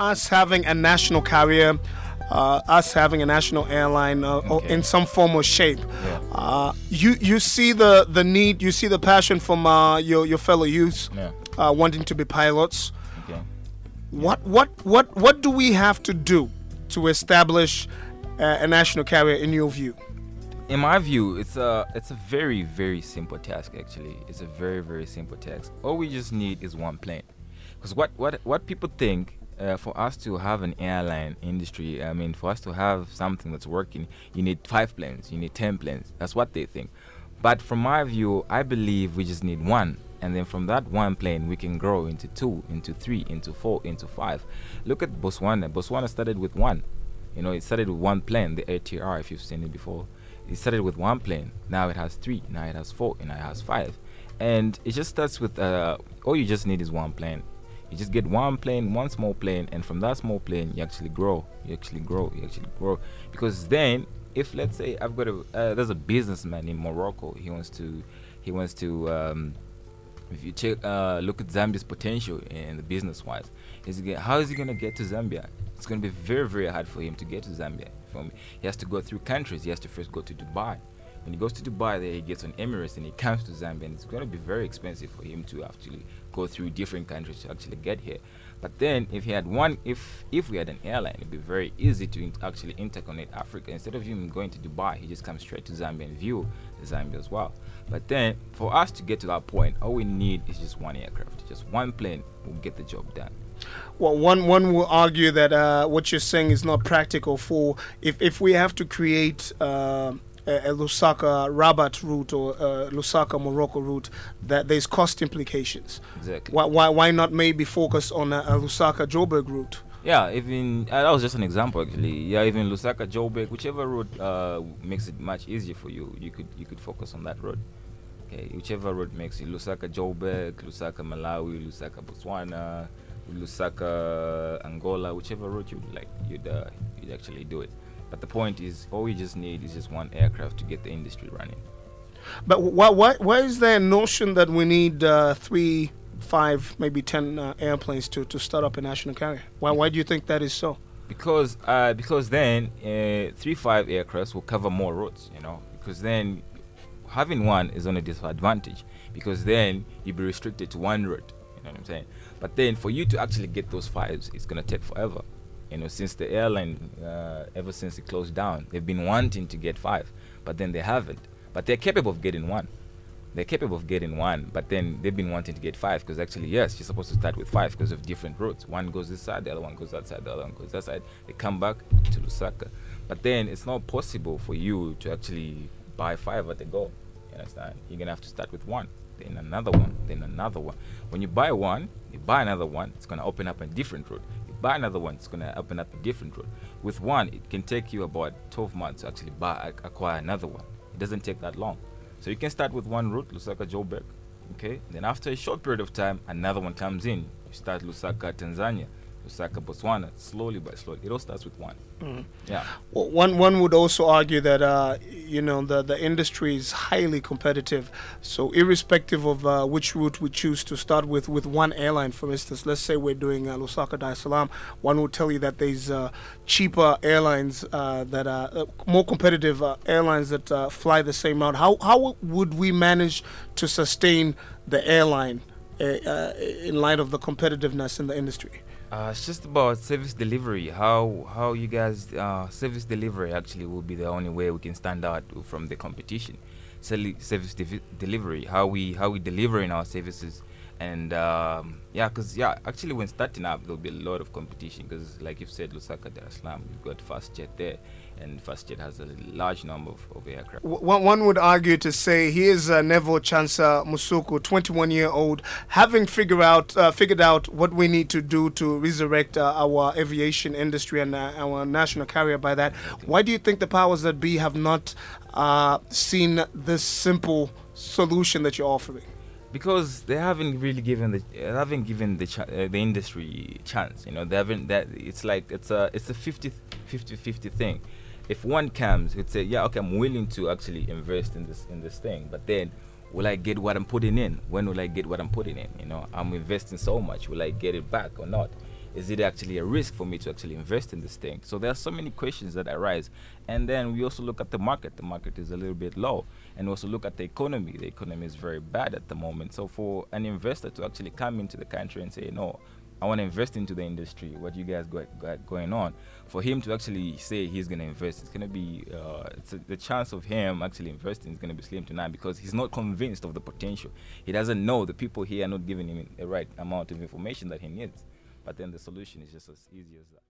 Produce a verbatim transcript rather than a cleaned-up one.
us having a national carrier, uh, us having a national airline uh, okay. or in some form or shape. Yeah. Uh, you you see the, the need, you see the passion from uh, your your fellow youths yeah. uh, wanting to be pilots. Okay. What what what what do we have to do to establish a, a national carrier in your view? In my view, it's a it's a very very simple task. Actually, it's a very very simple task. All we just need is one plane, because what what what people think uh, for us to have an airline industry, I mean, for us to have something that's working, you need five planes, you need ten planes. That's what they think. But from my view, I believe we just need one, and then from that one plane, we can grow into two, into three, into four, into five. Look at Botswana. Botswana started with one. You know, it started with one plane, the A T R, if you've seen it before. It started with one plane, now it has three, now it has four, and now it has five. And it just starts with, uh, all you just need is one plane. You just get one plane, one small plane, and from that small plane, you actually grow, you actually grow, you actually grow. Because then, if let's say I've got a, uh, there's a businessman in Morocco, he wants to, he wants to, um, if you check, uh, look at Zambia's potential in the business-wise, is he, how is he gonna get to Zambia? It's gonna be very, very hard for him to get to Zambia. From, he has to go through countries. He has to first go to Dubai. When he goes to Dubai, there he gets on Emirates and he comes to Zambia, and it's going to be very expensive for him to actually go through different countries to actually get here. But then, if he had one, if if we had an airline, it'd be very easy to in- actually interconnect Africa. Instead of him going to Dubai, he just comes straight to Zambia and view Zambia as well. But then, for us to get to that point, all we need is just one aircraft, just one plane. We'll get the job done. Well, one one will argue that uh, what you're saying is not practical. For if if we have to create Uh a Lusaka Rabat route or a Lusaka Morocco route, that there's cost implications. Exactly. Why why why not maybe focus on a, a Lusaka Joburg route? Yeah, even uh, that was just an example actually. Yeah, even Lusaka Joburg, whichever route uh, makes it much easier for you, you could you could focus on that route. Okay, whichever route makes it. Lusaka Joburg, Lusaka Malawi, Lusaka Botswana, Lusaka Angola, whichever route you'd like, you'd uh, you'd actually do it. But the point is, all we just need is just one aircraft to get the industry running. But why, why, why is there a notion that we need uh, three, five, maybe ten uh, airplanes to, to start up a national carrier? Why, why do you think that is so? Because uh, because then uh, three, five aircrafts will cover more routes, you know. Because then having one is on a disadvantage. Because then you'll be restricted to one route, you know what I'm saying? But then for you to actually get those fives, it's going to take forever. You know, since the airline, uh, ever since it closed down, they've been wanting to get five, but then they haven't. But they're capable of getting one. They're capable of getting one, but then they've been wanting to get five, because actually, yes, you're supposed to start with five because of different routes. One goes this side, the other one goes that side, the other one goes that side. They come back to Lusaka. But then it's not possible for you to actually buy five at a go. You understand? You're going to have to start with one, then another one, then another one. When you buy one, you buy another one, it's going to open up a different route. Buy another one, it's going to open up a different road. With one, it can take you about twelve months to actually buy, acquire another one. It doesn't take that long. So you can start with one route, Lusaka Joburg, okay? Then after a short period of time, another one comes in. You start Lusaka Tanzania, Lusaka Botswana, slowly by slowly. It all starts with one. Mm. Yeah. Well, one one would also argue that, uh, you know, the, the industry is highly competitive. So irrespective of uh, which route we choose to start with, with one airline, for instance, let's say we're doing uh, Lusaka Dar es Salaam, one will tell you that there's uh, cheaper airlines uh, that are uh, more competitive uh, airlines that uh, fly the same route. How, how would we manage to sustain the airline uh, uh, in light of the competitiveness in the industry? Uh, it's just about service delivery. How how you guys uh, service delivery actually will be the only way we can stand out from the competition. Sel- service de- delivery. How we how we delivering our services, and um, yeah, cause yeah, actually when starting up there'll be a lot of competition. Cause like you've said, Lusaka Dar es Salaam, you've got FastJet there, and FastJet has a large number of, of aircraft. W- one would argue to say here's uh, Neville Chansa Musuku, twenty-one-year-old, having figured out uh, figured out what we need to do to resurrect uh, our aviation industry and uh, our national carrier. By that, exactly. Why do you think the powers that be have not uh, seen this simple solution that you're offering? Because they haven't really given the uh, haven't given the ch- uh, the industry chance. You know, they haven't. That it's like it's a it's a fifty fifty thing. If one comes, he'd say, yeah, okay, I'm willing to actually invest in this in this thing, but then will I get what I'm putting in? When will I get what I'm putting in? You know, I'm investing so much, will I get it back or not? Is it actually a risk for me to actually invest in this thing? So there are so many questions that arise. And then we also look at the market. The market is a little bit low. And we also look at the economy. The economy is very bad at the moment. So for an investor to actually come into the country and say, no, I want to invest into the industry, what you guys got, got going on, for him to actually say he's going to invest, it's going to be, uh, it's a, the chance of him actually investing is going to be slim to none, because he's not convinced of the potential. He doesn't know, the people here are not giving him the right amount of information that he needs. But then the solution is just as easy as that.